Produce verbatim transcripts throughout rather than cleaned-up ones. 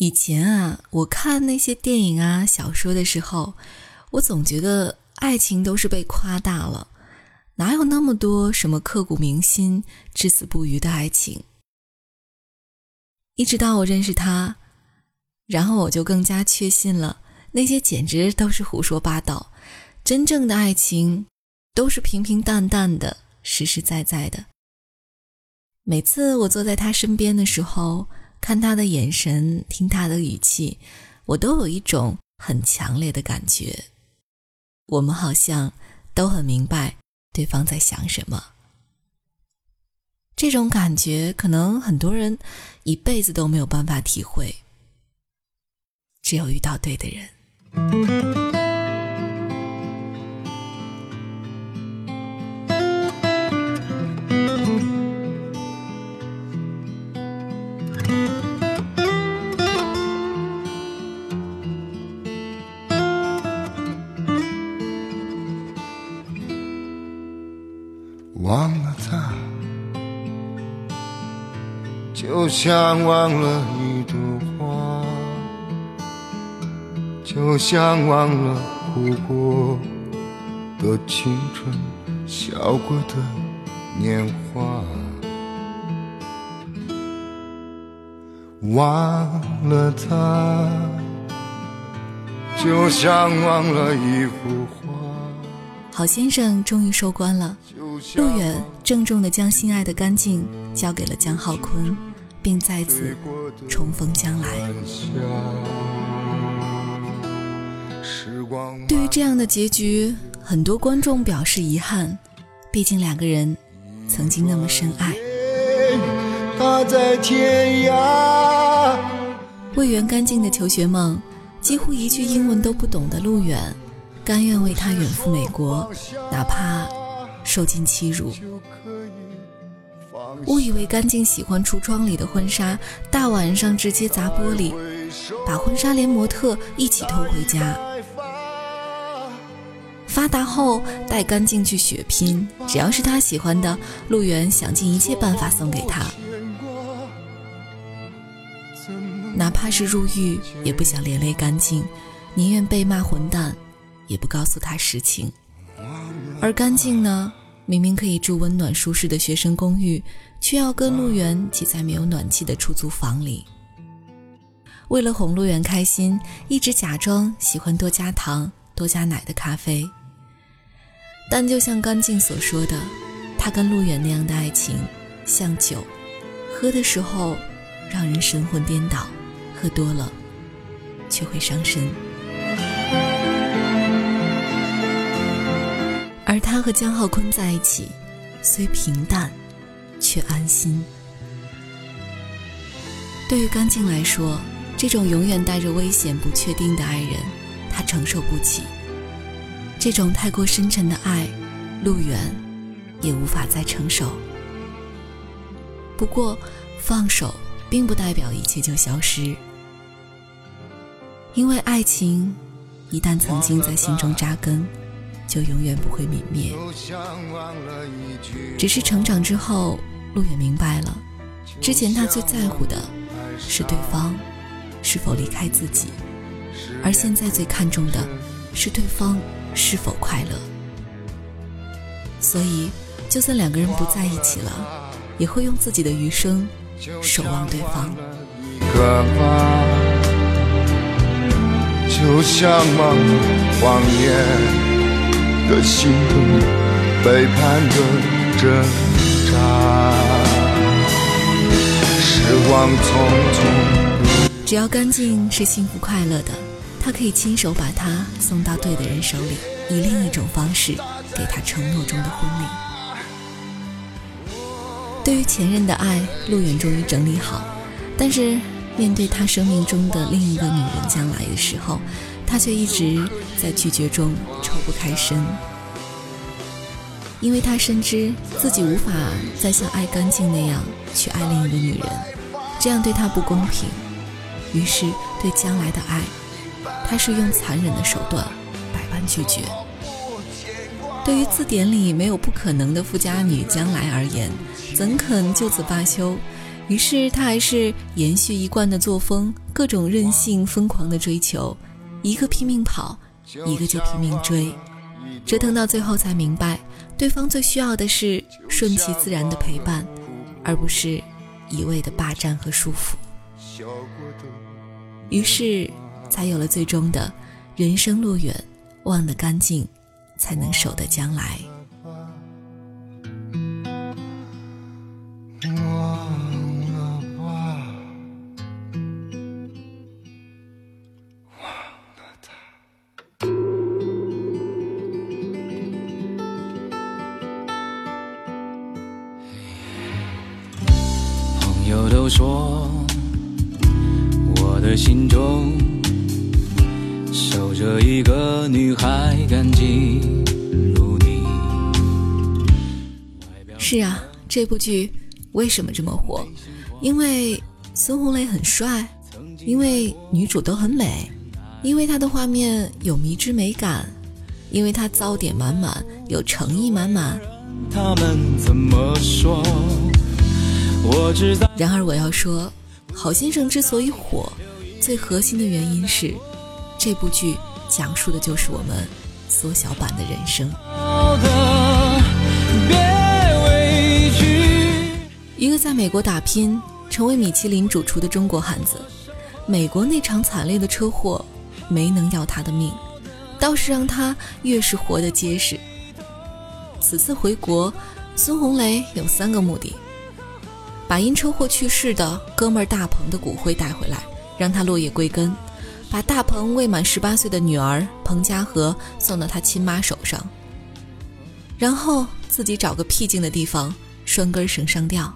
以前啊，我看那些电影啊、小说的时候，我总觉得爱情都是被夸大了，哪有那么多什么刻骨铭心、至死不渝的爱情？一直到我认识他，然后我就更加确信了，那些简直都是胡说八道，真正的爱情都是平平淡淡的、实实在在的。每次我坐在他身边的时候，看他的眼神，听他的语气，我都有一种很强烈的感觉，我们好像都很明白对方在想什么。这种感觉可能很多人一辈子都没有办法体会，只有遇到对的人。忘了他，就像忘了一朵花，就像忘了哭过的青春，笑过的年华。忘了他，就像忘了一幅画。好先生终于收官了，路远郑重地将心爱的干净交给了江浩坤，并在此重逢将来。对于这样的结局，很多观众表示遗憾，毕竟两个人曾经那么深爱。他在天涯，为圆干净的求学梦，几乎一句英文都不懂的路远，甘愿为他远赴美国，哪怕受尽欺辱。误以为干净喜欢橱窗里的婚纱，大晚上直接砸玻璃，把婚纱连模特一起偷回家。发达后带干净去血拼，只要是他喜欢的，路远想尽一切办法送给他，哪怕是入狱也不想连累干净，宁愿被骂混蛋也不告诉他实情。而干净呢，明明可以住温暖舒适的学生公寓，却要跟路远挤在没有暖气的出租房里。为了哄路远开心，一直假装喜欢多加糖多加奶的咖啡。但就像干净所说的，他跟路远那样的爱情像酒，喝的时候让人神魂颠倒，喝多了却会伤身。而他和江浩坤在一起，虽平淡，却安心。对于干净来说，这种永远带着危险不确定的爱人，他承受不起。这种太过深沉的爱，路远也无法再承受。不过，放手并不代表一切就消失，因为爱情一旦曾经在心中扎根，就永远不会泯灭。只是成长之后，路远明白了，之前他最在乎的是对方是否离开自己，而现在最看重的是对方是否快乐。所以就算两个人不在一起了，也会用自己的余生守望对方。就像忘了谎言的心痛，背叛的挣扎，时光匆匆。只要干净是幸福快乐的，他可以亲手把它送到对的人手里，以另一种方式给他承诺中的婚礼。对于前任的爱，路远终于整理好，但是面对他生命中的另一个女人将来的时候，他却一直在拒绝中抽不开身，因为他深知自己无法再像爱干净那样去爱另一个女人，这样对他不公平。于是对将来的爱，他是用残忍的手段百般拒绝。对于字典里没有不可能的富家女将来而言，怎肯就此罢休？于是他还是延续一贯的作风，各种任性疯狂的追求，一个拼命跑，一个就拼命追，折腾到最后才明白，对方最需要的是顺其自然的陪伴，而不是一味的霸占和束缚。于是才有了最终的人生路远，忘得干净，才能守得将来。朋友都说我的心中守着一个女孩，敢进入你。是啊，这部剧为什么这么火？因为孙红雷很帅，因为女主都很美，因为她的画面有迷之美感，因为她槽点满满，有诚意满满。他们怎么说？然而我要说，好先生之所以火，最核心的原因是这部剧讲述的就是我们缩小版的人生。一个在美国打拼成为米其林主厨的中国汉子，美国那场惨烈的车祸没能要他的命，倒是让他越是活得结实。此次回国，孙红雷有三个目的：把因车祸去世的哥们儿大鹏的骨灰带回来，让他落叶归根；把大鹏未满十八岁的女儿彭嘉禾送到他亲妈手上，然后自己找个僻静的地方拴根绳上吊。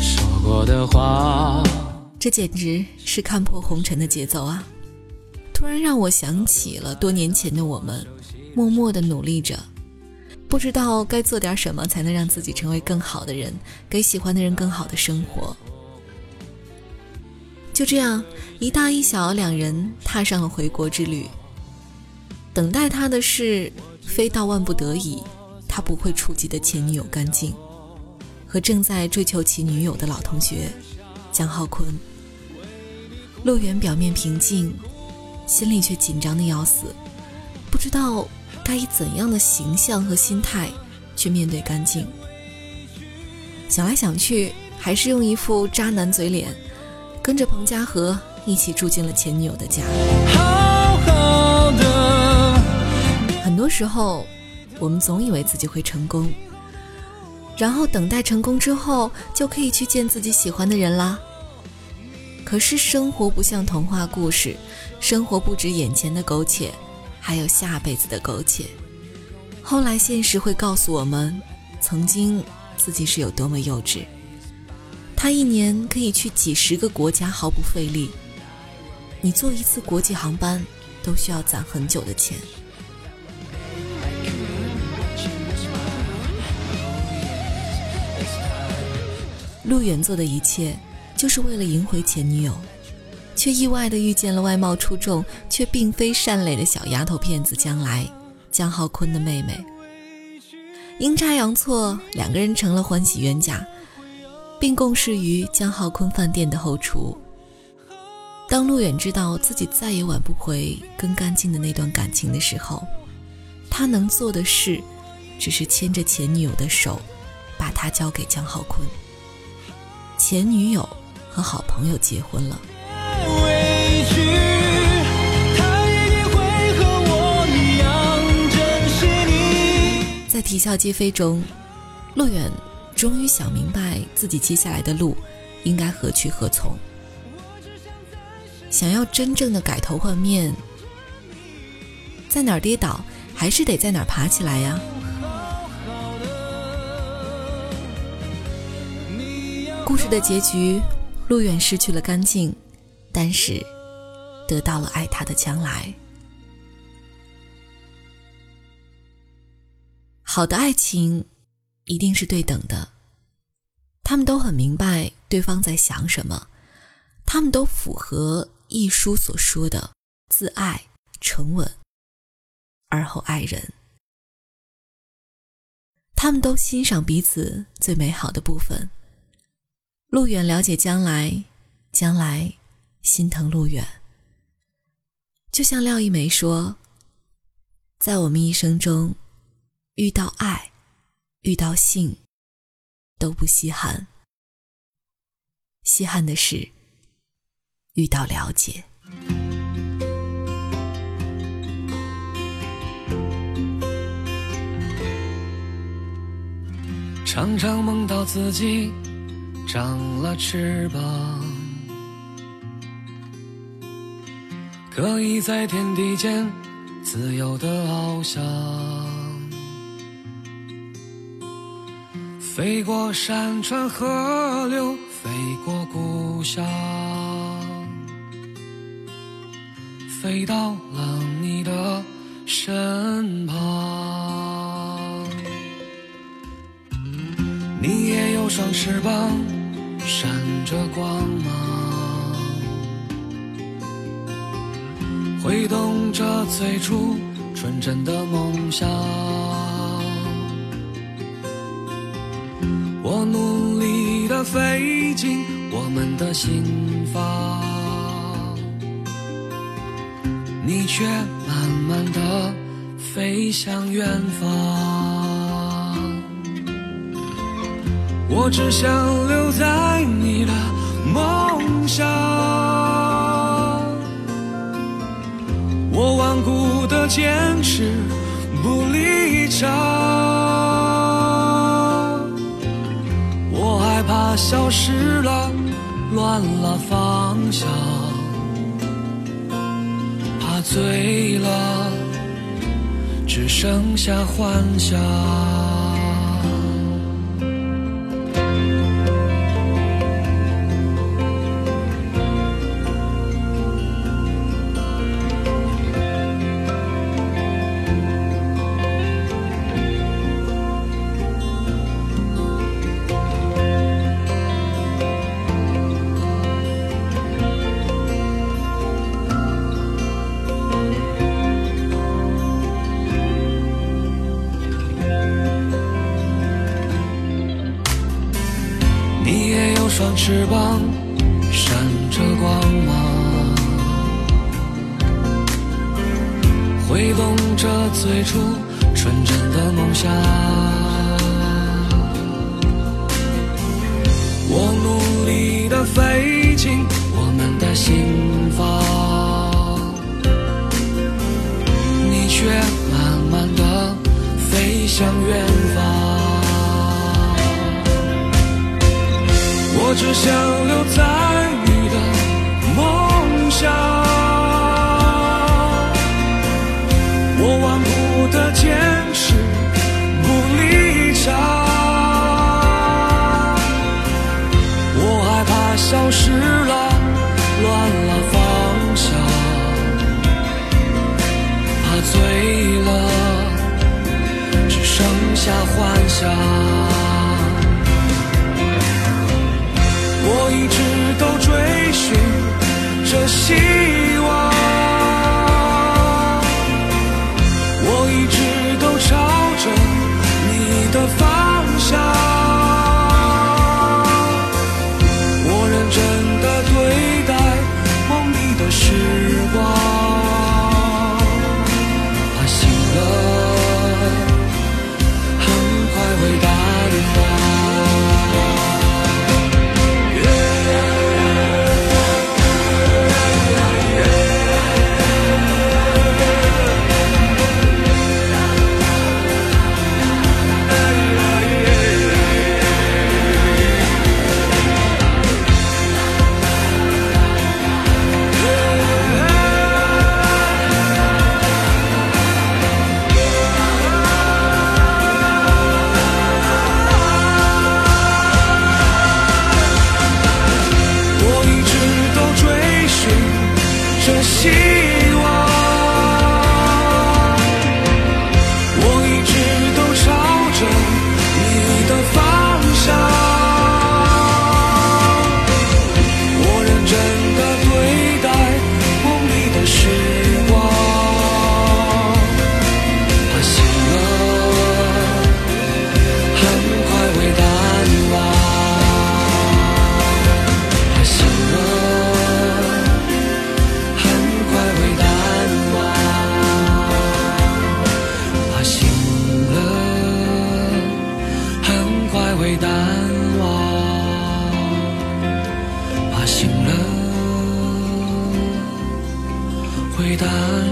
说过的话，这简直是看破红尘的节奏啊！突然让我想起了多年前的我们，默默地努力着，不知道该做点什么才能让自己成为更好的人，给喜欢的人更好的生活。就这样，一大一小两人踏上了回国之旅。等待他的是非到万不得已他不会触及的前女友甘静，和正在追求其女友的老同学江浩坤。陆源表面平静，心里却紧张的要死，不知道该以怎样的形象和心态去面对干净。想来想去，还是用一副渣男嘴脸，跟着彭嘉禾一起住进了前女友的家。好好的，很多时候我们总以为自己会成功，然后等待成功之后就可以去见自己喜欢的人啦。可是生活不像童话故事，生活不止眼前的苟且，还有下辈子的苟且。后来现实会告诉我们，曾经自己是有多么幼稚。他一年可以去几十个国家毫不费力，你坐一次国际航班都需要攒很久的钱。陆远做的一切就是为了赢回前女友，却意外地遇见了外貌出众却并非善类的小丫头片子将来江浩坤的妹妹。阴差阳错，两个人成了欢喜冤家，并共事于江浩坤饭店的后厨。当陆远知道自己再也挽不回跟甘静的那段感情的时候，他能做的事只是牵着前女友的手，把她交给江浩坤。前女友和好朋友结婚了，在啼笑皆非中，陆远终于想明白自己接下来的路应该何去何从。想要真正的改头换面，在哪儿跌倒还是得在哪儿爬起来呀。故事的结局，陆远失去了干净，但是得到了爱他的将来。好的爱情一定是对等的，他们都很明白对方在想什么，他们都符合一书所说的自爱、沉稳而后爱人。他们都欣赏彼此最美好的部分。路远了解将来，将来心疼路远。就像廖一梅说，在我们一生中，遇到爱，遇到性，都不稀罕。稀罕的是，遇到了解。常常梦到自己长了翅膀，可以在天地间自由地翱翔，飞过山川河流，飞过故乡，飞到了你的身旁。你也有双翅膀，闪着光芒，挥动着最初纯真的梦想。我努力地飞进我们的心房，你却慢慢地飞向远方。我只想留在你的梦想，我顽固的坚持不离场，我害怕消失了，乱了方向，怕醉了，只剩下幻想。双翅膀闪着光芒，挥动着最初纯真的梦想。我努力地飞进我们的心房，你却慢慢地飞向远方。我只想留在你的梦想，我顽固的坚持不离场，我害怕消失了，乱了方向，怕醉了，只剩下幻想。我一直都追寻着希望，我一直都朝着你的方向，我认真的对待梦里的时光，怕醒了很快会淡忘。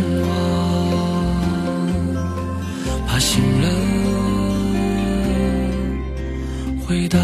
忘，怕醒了回答。